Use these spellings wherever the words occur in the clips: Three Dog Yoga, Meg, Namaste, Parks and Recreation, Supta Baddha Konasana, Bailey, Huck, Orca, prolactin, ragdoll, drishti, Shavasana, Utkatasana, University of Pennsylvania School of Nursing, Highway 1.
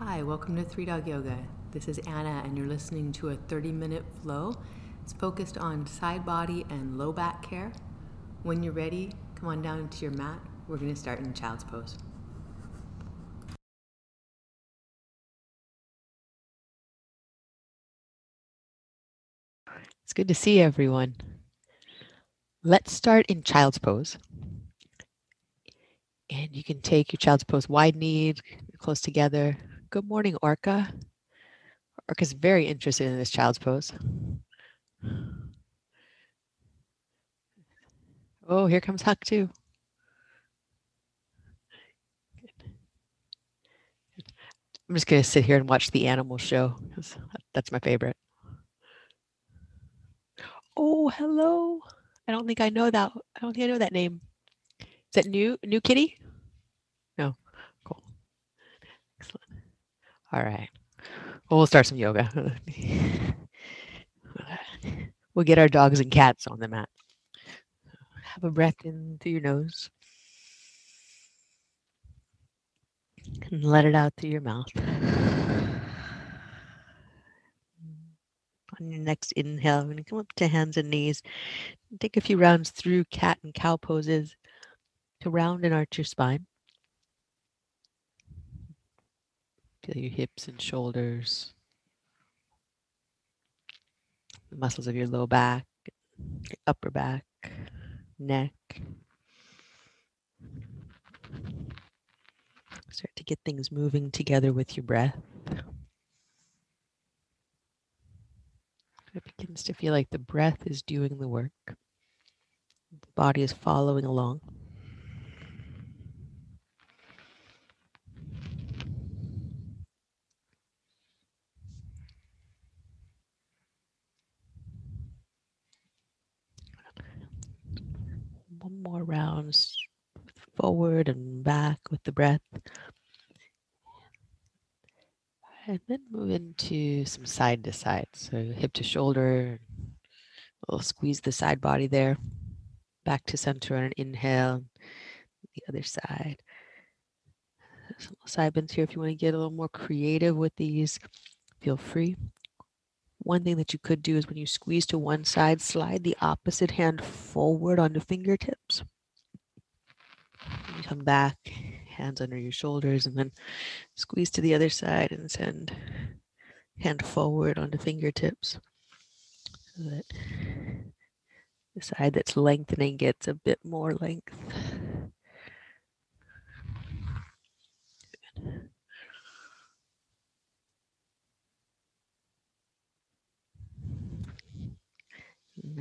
Hi, welcome to 3 Dog Yoga. This is Anna and you're listening to a 30-minute flow. It's focused on side body and low back care. When you're ready, come on down to your mat. We're going to start in child's pose. It's good to see everyone. Let's start in child's pose. And you can take your child's pose wide-kneed, close together. Good morning, Orca. Orca's very interested in this child's pose. Oh, here comes Huck too. Good. I'm just going to sit here and watch the animal show. That's my favorite. Oh, hello. I don't think I know that name. Is that new kitty? No. Cool. Excellent. All right, we'll start some yoga. We'll get our dogs and cats on the mat. Have a breath in through your nose. And let it out through your mouth. On your next inhale, when you come up to hands and knees, take a few rounds through cat and cow poses to round and arch your spine. Feel your hips and shoulders, the muscles of your low back, your upper back, neck. Start to get things moving together with your breath. It begins to feel like the breath is doing the work. The body is following along. One more round forward and back with the breath. And then move into some side to side. So hip to shoulder, we'll squeeze the side body there. Back to center on an inhale, the other side. Some little side bends here if you want to get a little more creative with these, feel free. One thing that you could do is when you squeeze to one side, slide the opposite hand forward onto fingertips. Come back, hands under your shoulders, and then squeeze to the other side and send hand forward onto fingertips. So that the side that's lengthening gets a bit more length. Good.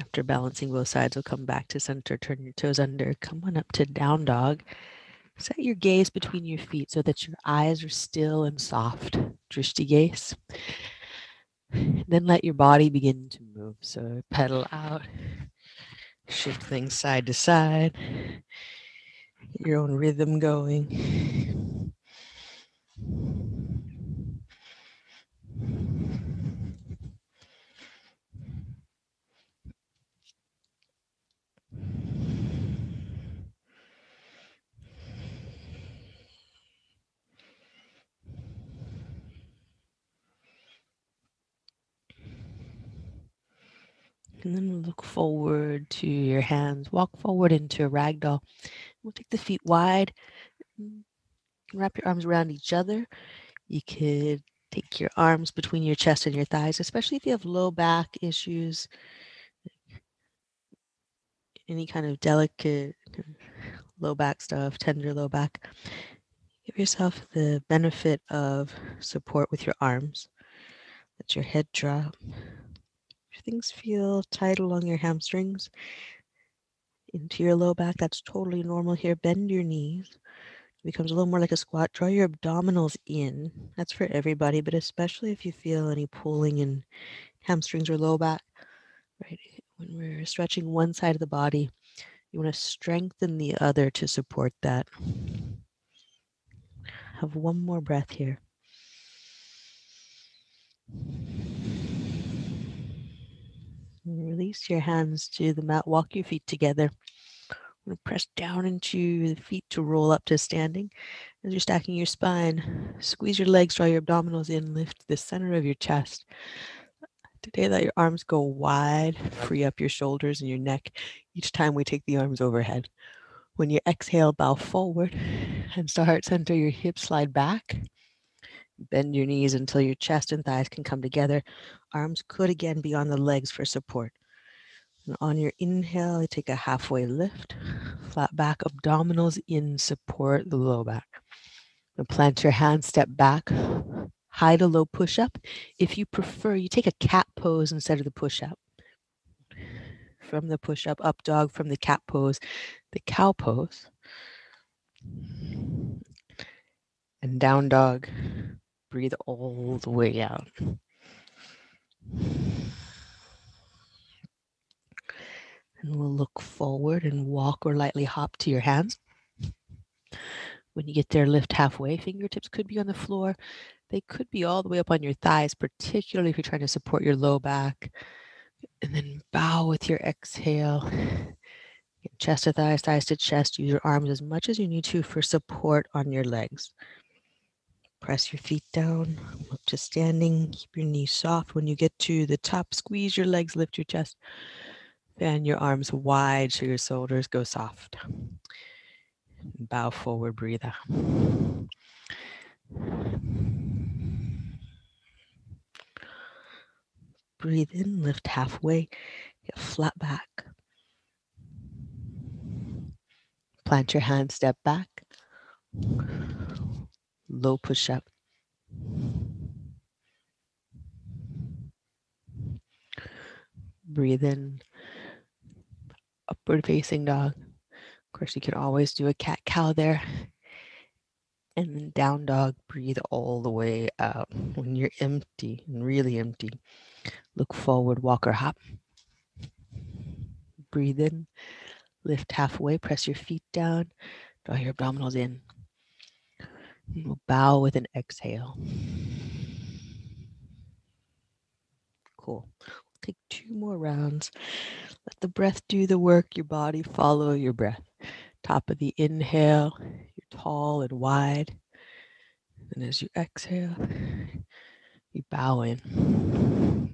After balancing both sides, we'll come back to center, turn your toes under, come on up to down dog. Set your gaze between your feet so that your eyes are still and soft, drishti gaze. Then let your body begin to move. So pedal out, shift things side to side, get your own rhythm going. And then we'll look forward to your hands. Walk forward into a ragdoll. We'll take the feet wide. Wrap your arms around each other. You could take your arms between your chest and your thighs, especially if you have low back issues, any kind of delicate low back stuff, tender low back. Give yourself the benefit of support with your arms. Let your head drop. Things feel tight along your hamstrings, into your low back. That's totally normal here. Bend your knees. It becomes a little more like a squat. Draw your abdominals in. That's for everybody, but especially if you feel any pulling in hamstrings or low back. Right? When we're stretching one side of the body, you want to strengthen the other to support that. Have one more breath here. Release your hands to the mat. Walk your feet together. Press down into the feet to roll up to standing. As you're stacking your spine, squeeze your legs, draw your abdominals in, lift the center of your chest. Today, let your arms go wide, free up your shoulders and your neck each time we take the arms overhead. When you exhale, bow forward and to heart center, your hips slide back. Bend your knees until your chest and thighs can come together. Arms could again be on the legs for support. And on your inhale, you take a halfway lift, flat back, abdominals in, support the low back. And plant your hands, step back, high to low push-up. If you prefer, you take a cat pose instead of the push-up. From the push-up, up dog, from the cat pose, the cow pose. And down dog, breathe all the way out. And we'll look forward and walk or lightly hop to your hands. When you get there, lift halfway. Fingertips could be on the floor. They could be all the way up on your thighs, particularly if you're trying to support your low back. And then bow with your exhale. Get chest to thighs, thighs to chest. Use your arms as much as you need to for support on your legs. Press your feet down, up to standing. Keep your knees soft. When you get to the top, squeeze your legs, lift your chest. Fan your arms wide so your shoulders go soft. Bow forward, breathe out. Breathe in, lift halfway, get flat back. Plant your hand, step back. Low push up. Breathe in. Upward facing dog. Of course, you can always do a cat cow there. And then down dog, breathe all the way out. When you're empty and really empty, look forward, walk or hop. Breathe in, lift halfway, press your feet down, draw your abdominals in. And we'll bow with an exhale. Cool. Take two more rounds. Let the breath do the work. Your body follow your breath. Top of the inhale, you're tall and wide. And as you exhale, you bow in.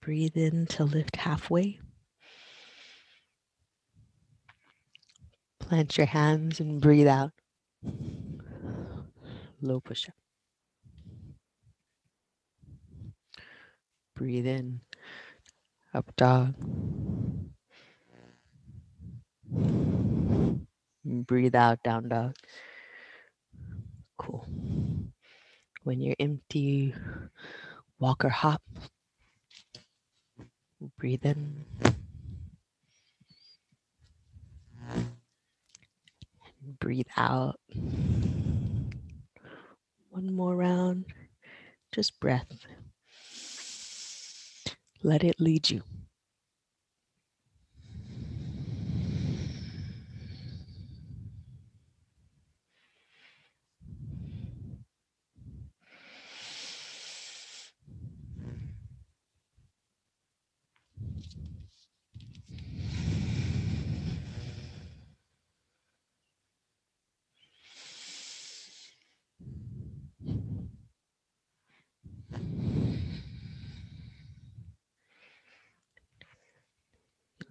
Breathe in to lift halfway. Plant your hands and breathe out. Low push-up. Breathe in, up dog. Breathe out, down dog. Cool. When you're empty, walk or hop. Breathe in. Breathe out. One more round, just breath. Let it lead you.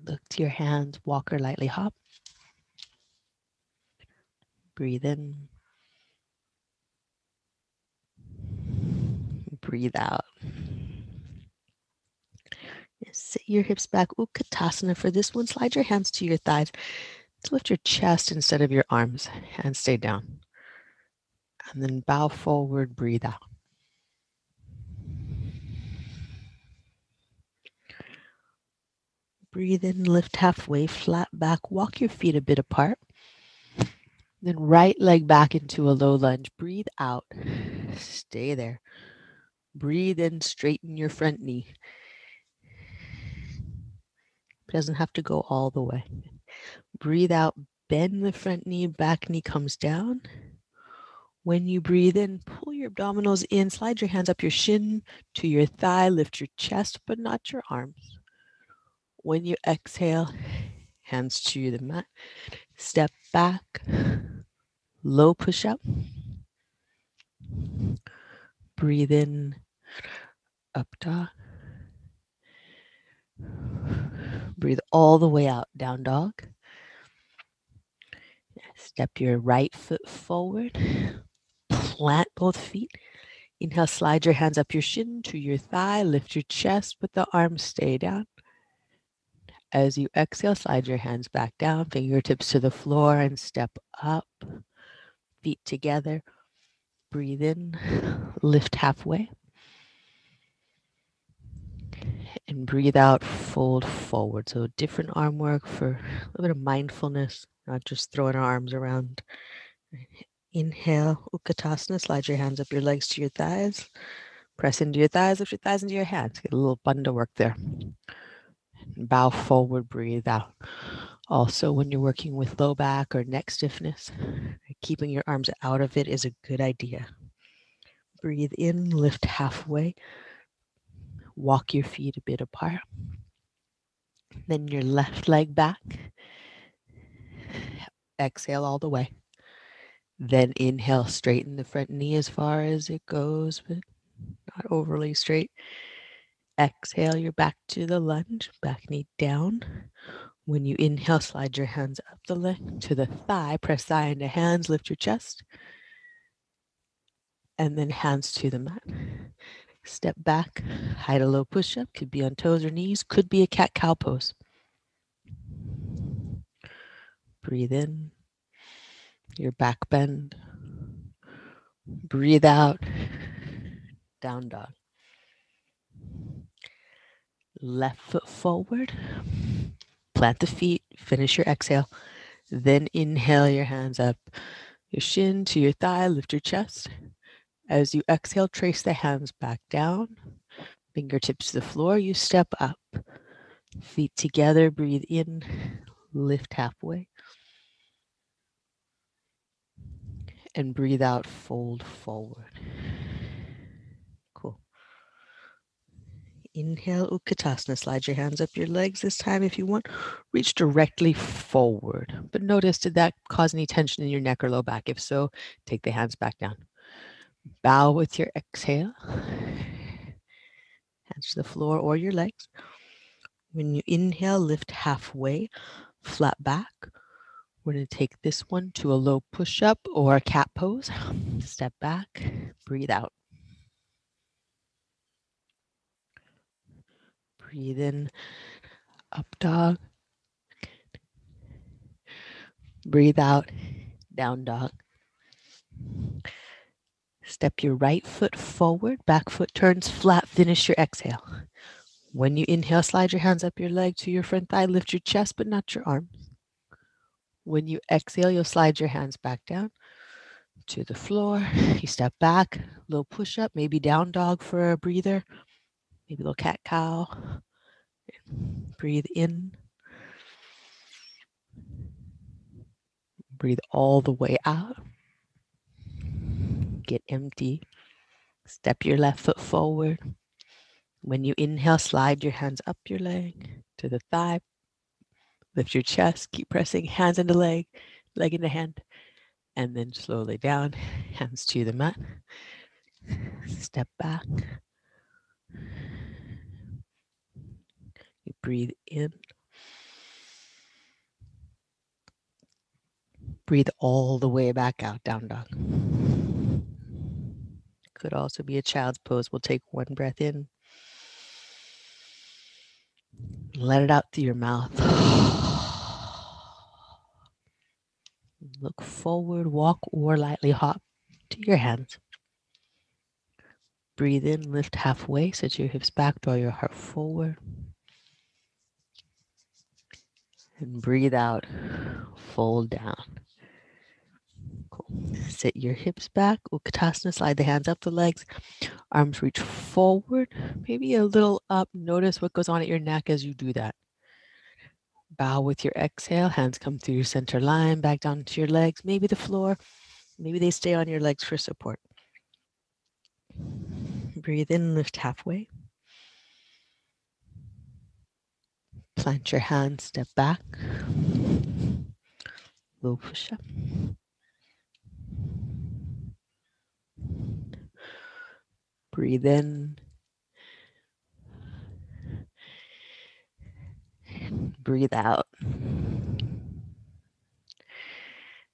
Look to your hands, walk or lightly hop. Breathe in. Breathe out. Sit your hips back, Utkatasana. For this one, slide your hands to your thighs. Lift your chest instead of your arms. Hands stay down. And then bow forward, breathe out. Breathe in, lift halfway, flat back, walk your feet a bit apart. Then right leg back into a low lunge. Breathe out, stay there. Breathe in, straighten your front knee. It doesn't have to go all the way. Breathe out, bend the front knee, back knee comes down. When you breathe in, pull your abdominals in, slide your hands up your shin to your thigh, lift your chest, but not your arms. When you exhale, hands to the mat, step back, low push up, breathe in, up dog, breathe all the way out, down dog. Step your right foot forward, plant both feet. Inhale, slide your hands up your shin to your thigh, lift your chest with the arms, stay down. As you exhale, slide your hands back down, fingertips to the floor and step up, feet together. Breathe in, lift halfway. And breathe out, fold forward. So different arm work for a little bit of mindfulness, not just throwing our arms around. Inhale, Utkatasana, slide your hands up your legs to your thighs. Press into your thighs, lift your thighs into your hands. Get a little bunda work there. And bow forward, breathe out. Also, when you're working with low back or neck stiffness, keeping your arms out of it is a good idea. Breathe in, lift halfway. Walk your feet a bit apart. Then your left leg back. Exhale all the way. Then inhale, straighten the front knee as far as it goes, but not overly straight. Exhale, you're back to the lunge, back knee down. When you inhale, slide your hands up the leg to the thigh, press thigh into hands, lift your chest. And then hands to the mat. Step back, high to low push-up, could be on toes or knees, could be a cat-cow pose. Breathe in. Your back bend, breathe out, down dog. Left foot forward, plant the feet, finish your exhale, then inhale your hands up, your shin to your thigh, lift your chest. As you exhale, trace the hands back down, fingertips to the floor, you step up, feet together, breathe in, lift halfway. And breathe out, fold forward. Cool. Inhale, Utkatasana. Slide your hands up your legs this time if you want. Reach directly forward. But notice, did that cause any tension in your neck or low back? If so, take the hands back down. Bow with your exhale. Hands to the floor or your legs. When you inhale, lift halfway, flat back. We're going to take this one to a low push-up or a cat pose. Step back, breathe out. Breathe in, up dog. Breathe out, down dog. Step your right foot forward, back foot turns flat, finish your exhale. When you inhale, slide your hands up your leg to your front thigh, lift your chest but not your arms. When you exhale, you'll slide your hands back down to the floor. You step back, low push-up, maybe down dog for a breather, maybe a little cat-cow. Breathe in. Breathe all the way out. Get empty. Step your left foot forward. When you inhale, slide your hands up your leg to the thigh. Lift your chest, keep pressing, hands into leg, leg into hand, and then slowly down, hands to the mat. Step back. You breathe in. Breathe all the way back out, down dog. Could also be a child's pose. We'll take one breath in. Let it out through your mouth. Look forward, walk, or lightly hop to your hands. Breathe in, lift halfway, set your hips back, draw your heart forward. And breathe out, fold down. Cool. Sit your hips back, Utkatasana, slide the hands up the legs. Arms reach forward, maybe a little up. Notice what goes on at your neck as you do that. Bow with your exhale, hands come through your center line, back down to your legs, maybe the floor, maybe they stay on your legs for support. Breathe in, lift halfway. Plant your hand, step back. Low push-up. Breathe in. Breathe out.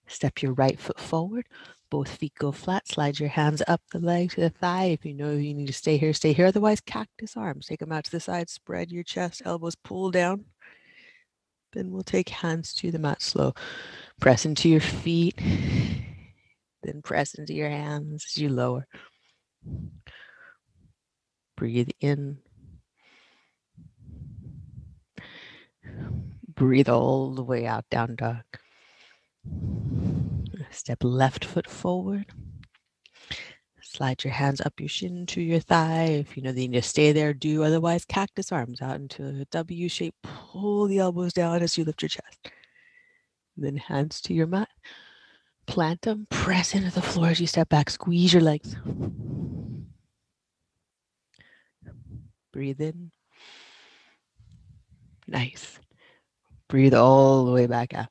Step your right foot forward. Both feet go flat. Slide your hands up the leg to the thigh. If you know you need to stay here, stay here. Otherwise, cactus arms. Take them out to the side. Spread your chest. Elbows pull down. Then we'll take hands to the mat slow. Press into your feet. Then press into your hands as you lower. Breathe in. Breathe all the way out, down dog. Step left foot forward. Slide your hands up your shin to your thigh. If you know they need to stay there, do. Otherwise, cactus arms out into a W shape. Pull the elbows down as you lift your chest. Then hands to your mat. Plant them. Press into the floor as you step back. Squeeze your legs. Breathe in. Nice. Breathe all the way back out.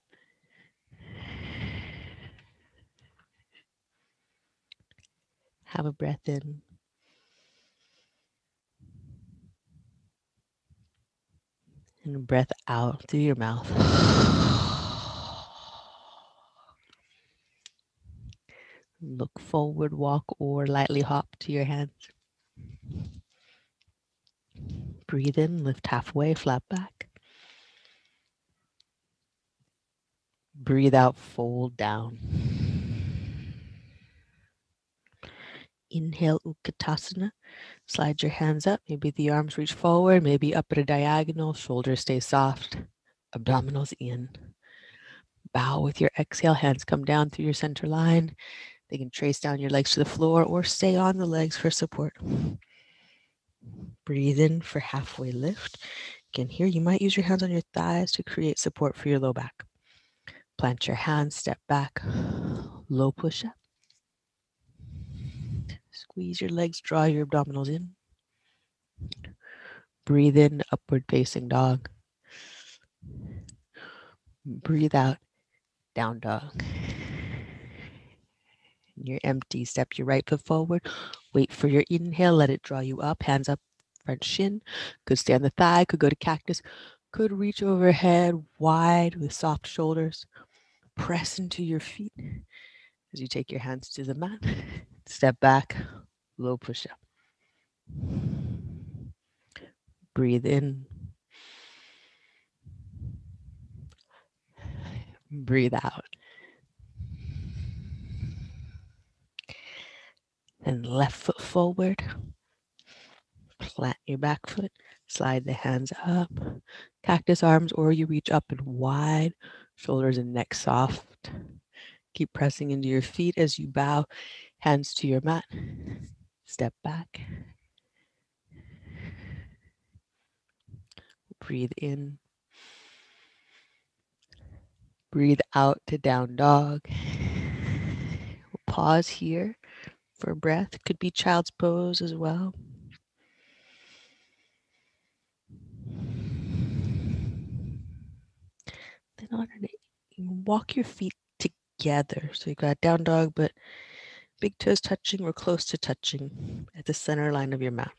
Have a breath in. And a breath out through your mouth. Look forward, walk, or lightly hop to your hands. Breathe in, lift halfway, flat back. Breathe out, fold down. Inhale, Utkatasana. Slide your hands up. Maybe the arms reach forward, maybe up at a diagonal. Shoulders stay soft. Abdominals in. Bow with your exhale. Hands come down through your center line. They can trace down your legs to the floor or stay on the legs for support. Breathe in for halfway lift. Again, here you might use your hands on your thighs to create support for your low back. Plant your hands, step back. Low push-up. Squeeze your legs, draw your abdominals in. Breathe in, upward facing dog. Breathe out, down dog. You're empty, step your right foot forward. Wait for your inhale, let it draw you up. Hands up, front shin. Could stay on the thigh, could go to cactus. Could reach overhead, wide with soft shoulders. Press into your feet as you take your hands to the mat. Step back, low push-up. Breathe in. Breathe out. Then left foot forward. Plant your back foot. Slide the hands up. Cactus arms, or you reach up and wide. Shoulders and neck soft. Keep pressing into your feet as you bow. Hands to your mat, step back. Breathe in. Breathe out to down dog. We'll pause here for breath. Could be child's pose as well. Then alternate, walk your feet together. So you got down dog, but big toes touching or close to touching at the center line of your mat.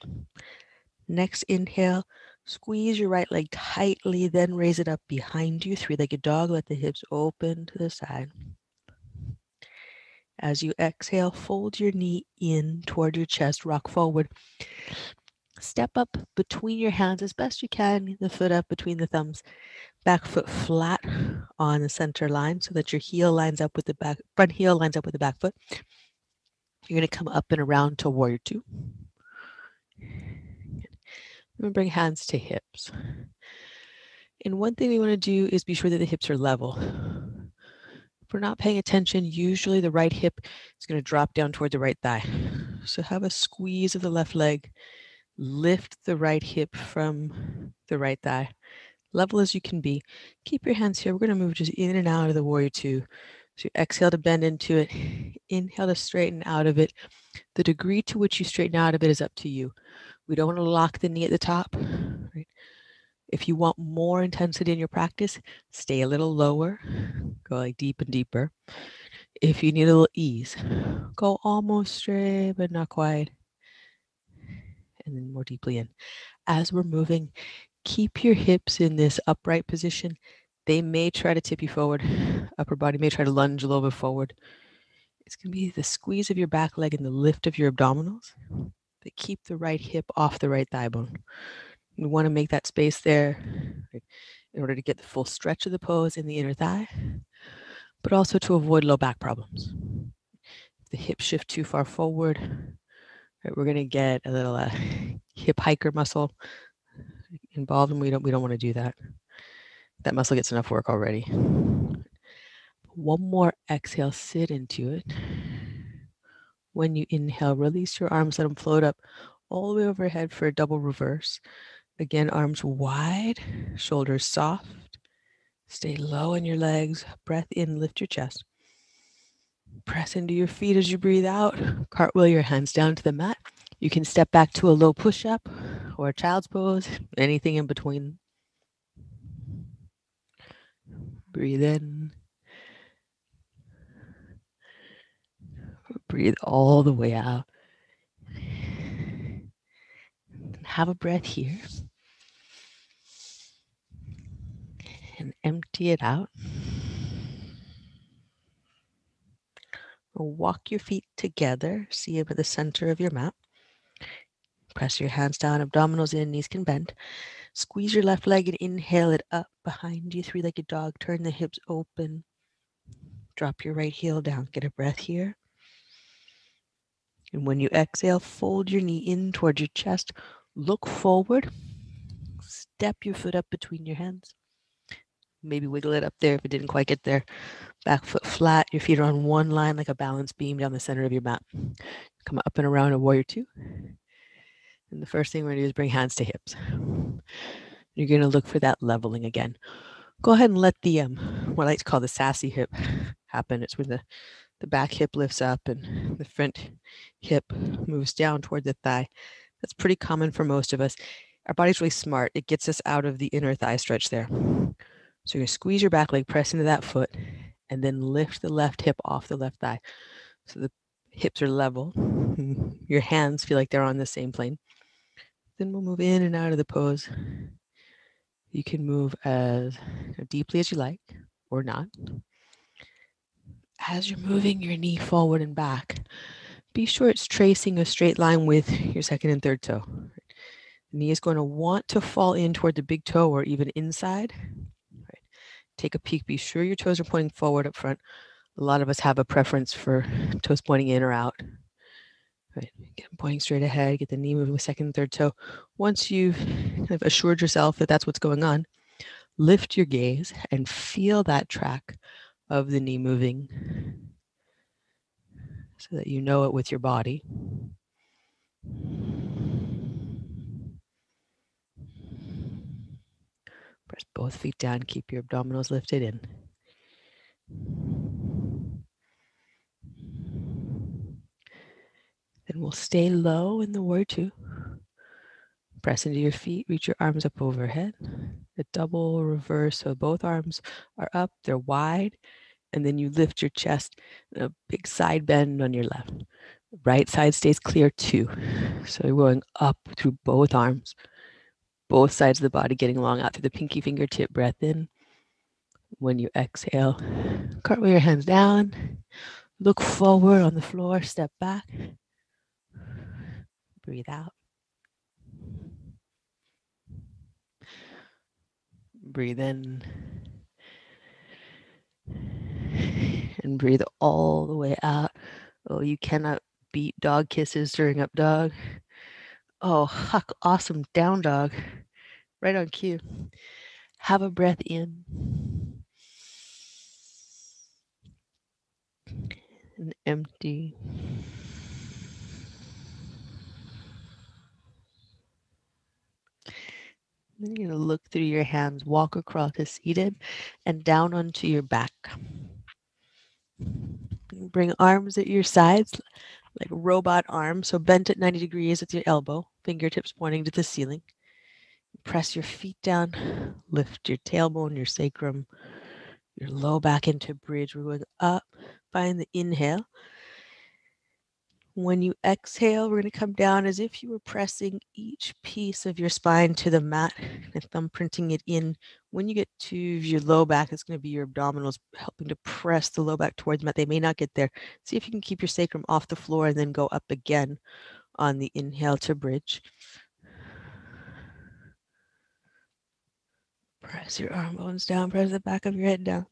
Next inhale, squeeze your right leg tightly, then raise it up behind you. Three-legged dog, let the hips open to the side. As you exhale, fold your knee in toward your chest, rock forward. Step up between your hands as best you can, the foot up between the thumbs. Back foot flat on the center line so that your heel lines up with the back, front heel lines up with the back foot. You're going to come up and around to warrior two. We're going to bring hands to hips. And one thing we want to do is be sure that the hips are level. If we're not paying attention, usually the right hip is going to drop down toward the right thigh. So have a squeeze of the left leg. Lift the right hip from the right thigh. Level as you can be. Keep your hands here. We're going to move just in and out of the warrior two. So exhale to bend into it, inhale to straighten out of it. The degree to which you straighten out of it is up to you. We don't want to lock the knee at the top. Right? If you want more intensity in your practice, stay a little lower, go like deep and deeper. If you need a little ease, go almost straight, but not quite. And then more deeply in. As we're moving, keep your hips in this upright position. They may try to tip you forward. Upper body may try to lunge a little bit forward. It's going to be the squeeze of your back leg and the lift of your abdominals that keep the right hip off the right thigh bone. You want to make that space there in order to get the full stretch of the pose in the inner thigh, but also to avoid low back problems. If the hips shift too far forward, right, we're going to get a little hip hiker muscle involved, and we don't want to do that. That muscle gets enough work already. One more exhale, sit into it. When you inhale, release your arms, let them float up all the way overhead for a double reverse. Again, arms wide, shoulders soft. Stay low in your legs. Breath in, lift your chest. Press into your feet as you breathe out. Cartwheel your hands down to the mat. You can step back to a low push-up or a child's pose, anything in between. Breathe in. Breathe all the way out. Have a breath here. And empty it out. Walk your feet together. See over the center of your mat. Press your hands down, abdominals in, knees can bend. Squeeze your left leg and inhale it up behind you, three-legged dog. Turn the hips open. Drop your right heel down. Get a breath here. And when you exhale, fold your knee in towards your chest. Look forward. Step your foot up between your hands. Maybe wiggle it up there if it didn't quite get there. Back foot flat. Your feet are on one line like a balance beam down the center of your mat. Come up and around a warrior two. And the first thing we're going to do is bring hands to hips. You're going to look for that leveling again. Go ahead and let the, what I like to call the sassy hip happen. It's when the back hip lifts up and the front hip moves down toward the thigh. That's pretty common for most of us. Our body's really smart. It gets us out of the inner thigh stretch there. So you're gonna squeeze your back leg, press into that foot, and then lift the left hip off the left thigh. So the hips are level. Your hands feel like they're on the same plane. Then we'll move in and out of the pose. You can move as deeply as you like or not. As you're moving your knee forward and back, be sure it's tracing a straight line with your second and third toe. The knee is going to want to fall in toward the big toe or even inside. Right. Take a peek. Be sure your toes are pointing forward up front. A lot of us have a preference for toes pointing in or out. Right. Get them pointing straight ahead. Get the knee moving with second and third toe. Once you've kind of assured yourself that that's what's going on, lift your gaze and feel that track of the knee moving so that you know it with your body. Press both feet down, keep your abdominals lifted in. Then we'll stay low in the warrior two. Press into your feet, reach your arms up overhead. A double reverse, so both arms are up, they're wide, and then you lift your chest, a big side bend on your left. Right side stays clear too. So you're going up through both arms, both sides of the body getting long out through the pinky fingertip, breath in. When you exhale, cartwheel your hands down, look forward on the floor, step back, breathe out. Breathe in and breathe all the way out. Oh, you cannot beat dog kisses during up dog. Oh, Huck, awesome down dog. Right on cue. Have a breath in and empty. Then you're going to look through your hands, walk across to seated and down onto your back. Bring arms at your sides, like robot arms. So bent at 90 degrees at your elbow, fingertips pointing to the ceiling. press your feet down, lift your tailbone, your sacrum, your low back into bridge. We're going up, find the inhale. When you exhale, we're going to come down as if you were pressing each piece of your spine to the mat and thumbprinting it in. When you get to your low back, it's going to be your abdominals helping to press the low back towards the mat. They may not get there. See if you can keep your sacrum off the floor and then go up again on the inhale to bridge. Press your arm bones down, press the back of your head down.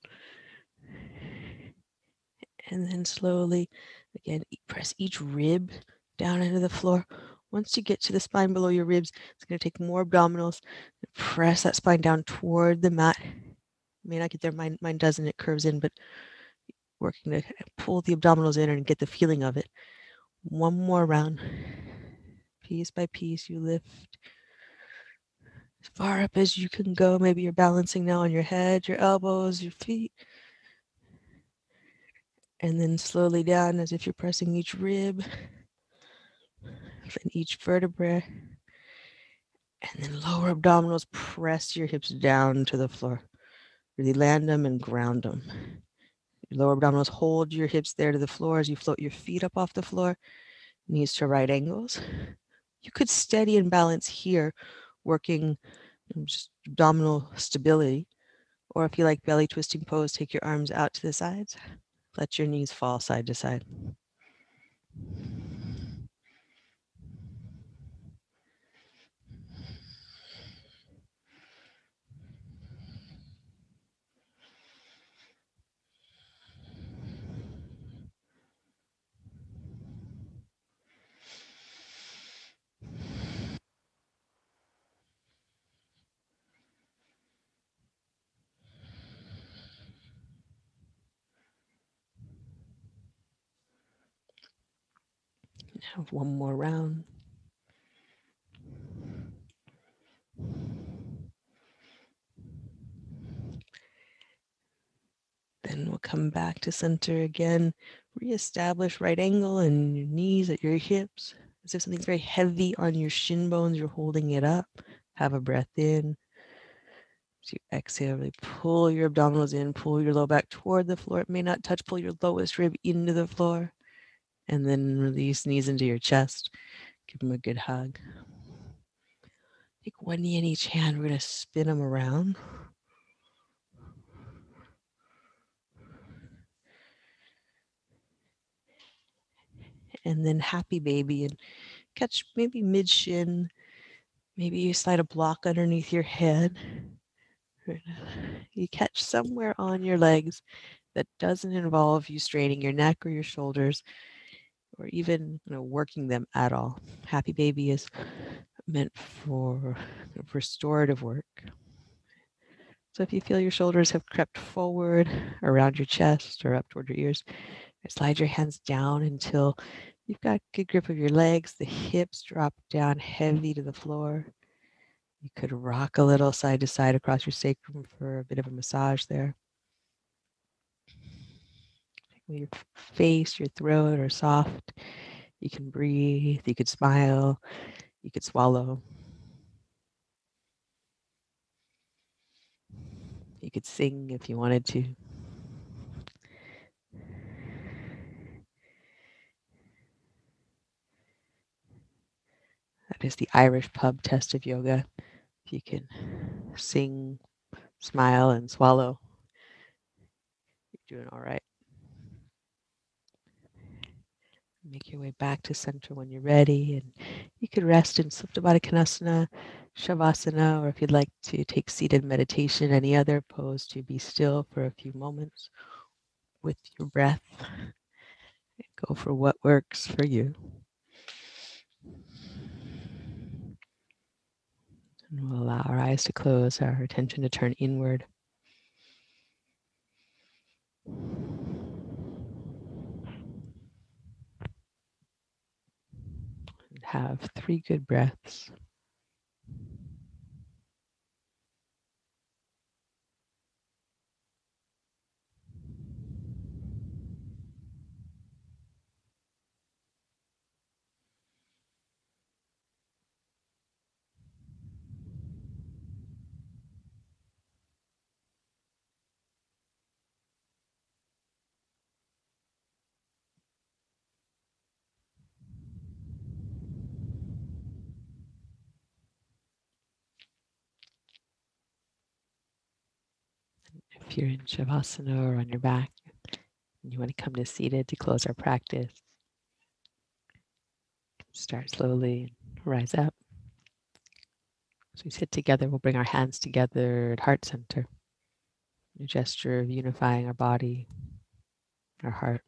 And then slowly, again, press each rib down into the floor. Once you get to the spine below your ribs, it's going to take more abdominals. Press that spine down toward the mat. You may not get there. Mine doesn't. It curves in, but working to pull the abdominals in and get the feeling of it. One more round. Piece by piece, you lift as far up as you can go. Maybe you're balancing now on your head, your elbows, your feet. And then slowly down as if you're pressing each rib and each vertebra. And then lower abdominals, press your hips down to the floor. Really land them and ground them. Your lower abdominals, hold your hips there to the floor as you float your feet up off the floor. Knees to right angles. You could steady and balance here, working just abdominal stability. Or if you like belly twisting pose, take your arms out to the sides. Let your knees fall side to side. Have one more round. Then we'll come back to center again. Reestablish right angle and your knees at your hips. As if something's very heavy on your shin bones, you're holding it up. Have a breath in. As you exhale, really pull your abdominals in, pull your low back toward the floor. It may not touch, pull your lowest rib into the floor. And then release, knees into your chest. Give them a good hug. Take one knee in each hand. We're going to spin them around. And then happy baby. And catch maybe mid-shin. Maybe you slide a block underneath your head. You catch somewhere on your legs that doesn't involve you straining your neck or your shoulders, or even working them at all. Happy baby is meant for restorative work. So if you feel your shoulders have crept forward around your chest or up toward your ears, slide your hands down until you've got good grip of your legs. The hips drop down heavy to the floor. You could rock a little side to side across your sacrum for a bit of a massage there. Your face, your throat are soft. You can breathe, you could smile, you could swallow. You could sing if you wanted to. That is the Irish pub test of yoga. If you can sing, smile, and swallow, you're doing all right. Make your way back to center when you're ready, and you could rest in Supta Baddha Konasana, Shavasana, or if you'd like to take seated meditation, any other pose to be still for a few moments with your breath. Go for what works for you. And we'll allow our eyes to close, our attention to turn inward. Have three good breaths. you're in Shavasana or on your back and you want to come to seated to close our practice, start slowly and rise up. As we sit together, we'll bring our hands together at heart center, a gesture of unifying our body, our heart.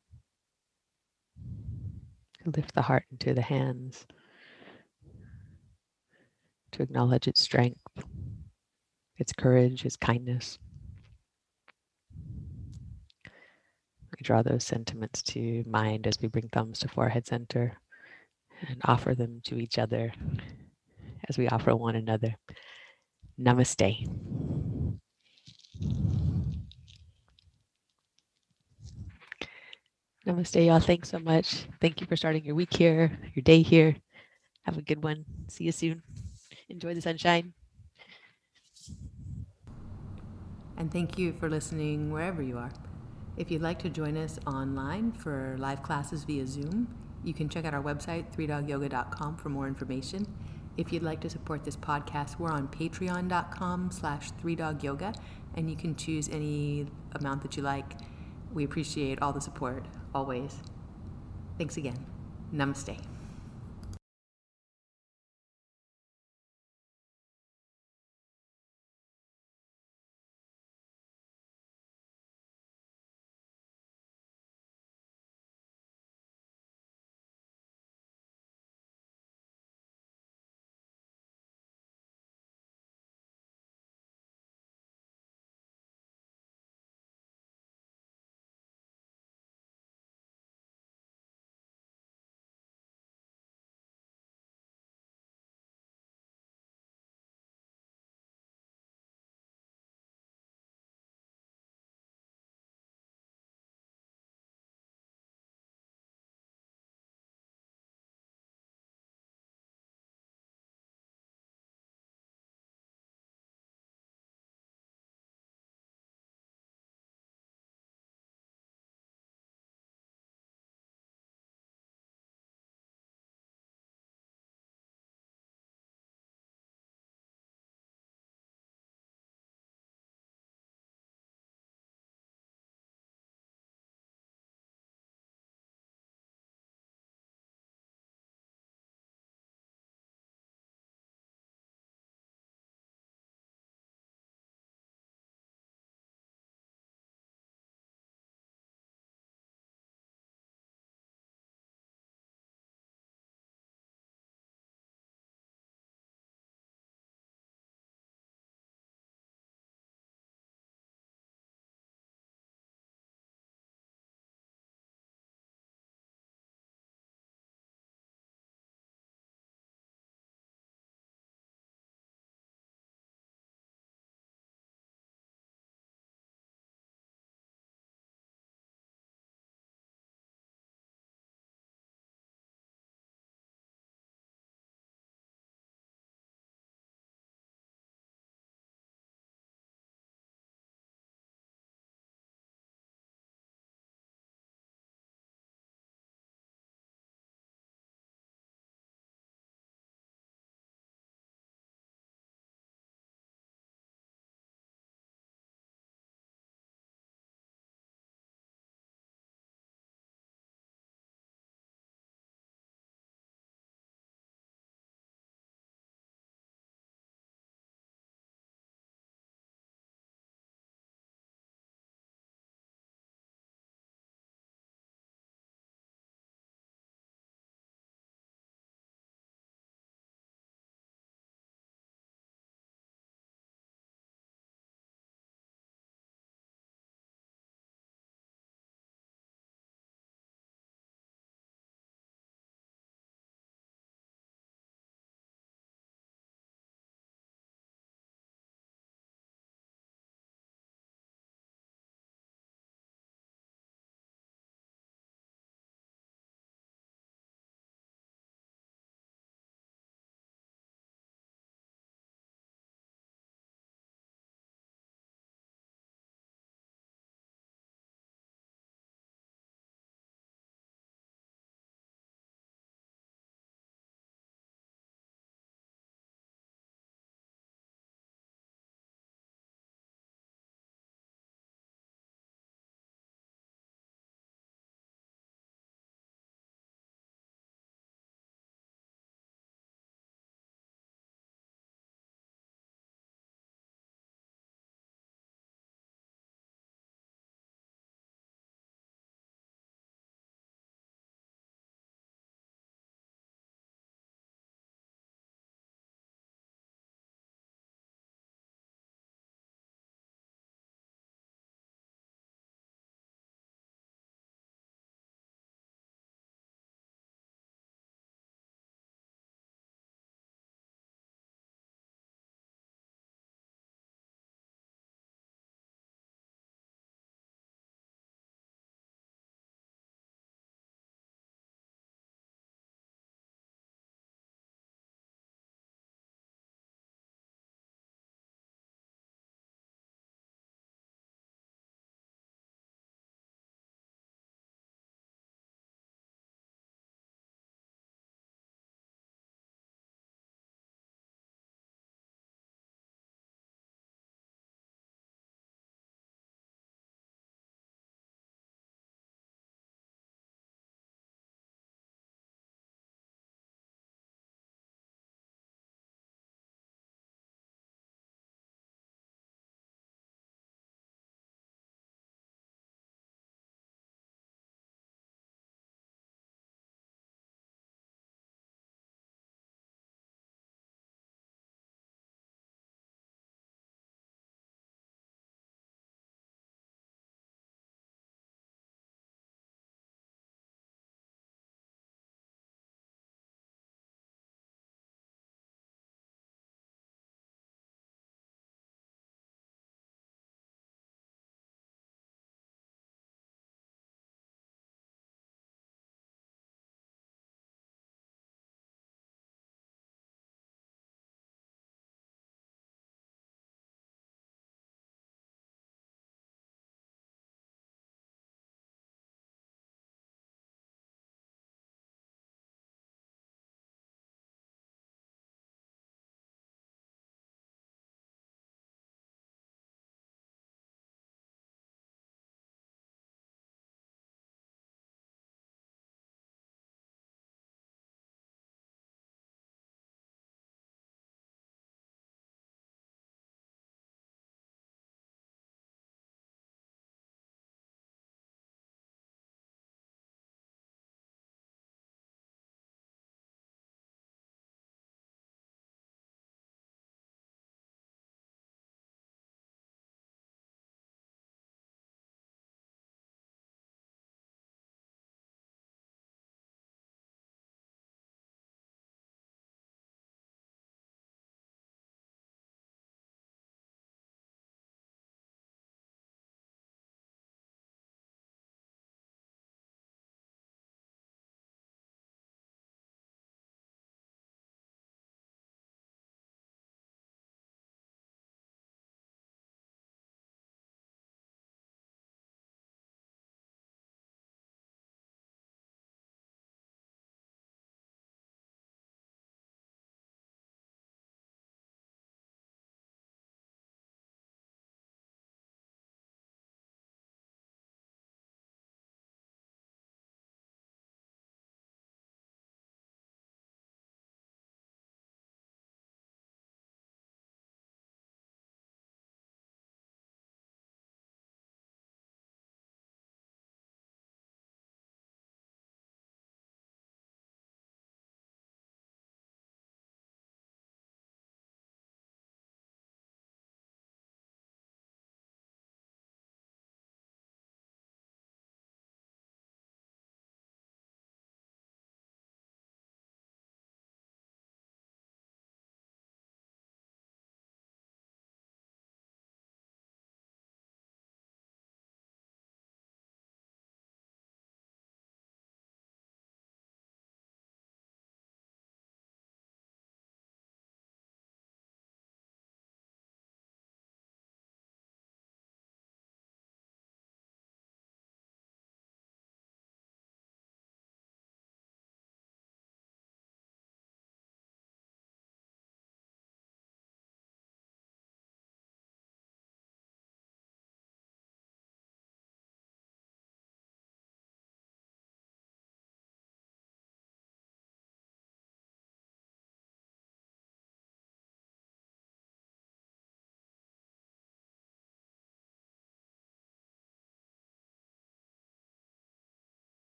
To lift the heart into the hands, to acknowledge its strength, its courage, its kindness. We draw those sentiments to mind as we bring thumbs to forehead center and offer them to each other as we offer one another. Namaste. Namaste, y'all. Thanks so much. Thank you for starting your week here, your day here. Have a good one. See you soon. Enjoy the sunshine. And thank you for listening wherever you are. If you'd like to join us online for live classes via Zoom, you can check out our website, threedogyoga.com, for more information. If you'd like to support this podcast, we're on patreon.com/threedogyoga, and you can choose any amount that you like. We appreciate all the support, always. Thanks again. Namaste.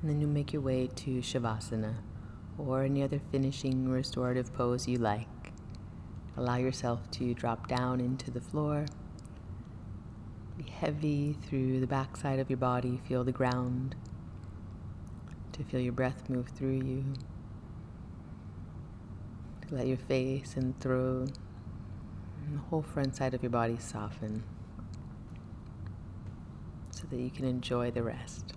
and then you'll make your way to Shavasana or any other finishing restorative pose you like. Allow yourself to drop down into the floor. Be heavy through the backside of your body. Feel the ground. To feel your breath move through you. To let your face and throat and the whole front side of your body soften so that you can enjoy the rest.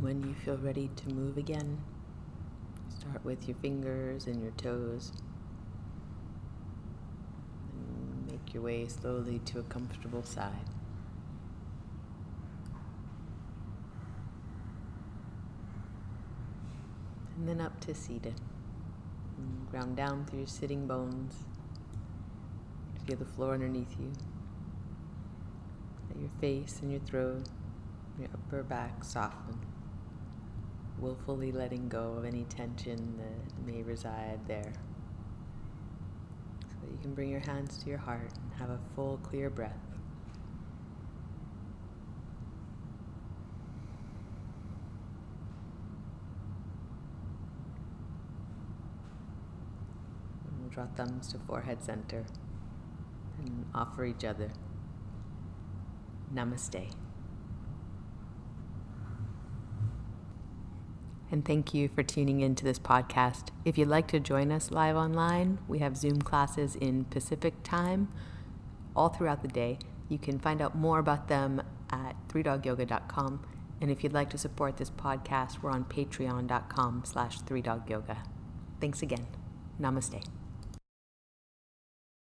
When you feel ready to move again, start with your fingers and your toes. And make your way slowly to a comfortable side. And then up to seated. And ground down through your sitting bones. Feel the floor underneath you. Let your face and your throat, your upper back soften. Willfully letting go of any tension that may reside there. So that you can bring your hands to your heart and have a full, clear breath. And we'll draw thumbs to forehead center and offer each other Namaste. And thank you for tuning into this podcast. If you'd like to join us live online, we have Zoom classes in Pacific time all throughout the day. You can find out more about them at threedogyoga.com. And if you'd like to support this podcast, we're on patreon.com/threedogyoga. Thanks again. Namaste.